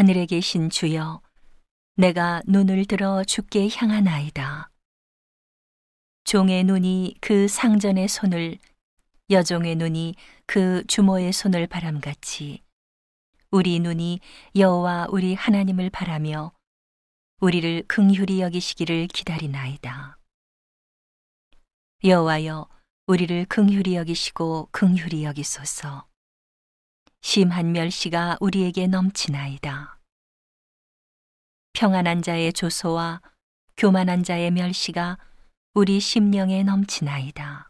하늘에 계신 주여, 내가 눈을 들어 주께 향하나이다. 종의 눈이 그 상전의 손을, 여종의 눈이 그 주모의 손을 바람같이 우리 눈이 여호와 우리 하나님을 바라며 우리를 긍휼히 여기시기를 기다리나이다. 여호와여, 우리를 긍휼히 여기시고 긍휼히 여기소서. 심한 멸시가 우리에게 넘치나이다. 평안한 자의 조소와 교만한 자의 멸시가 우리 심령에 넘치나이다.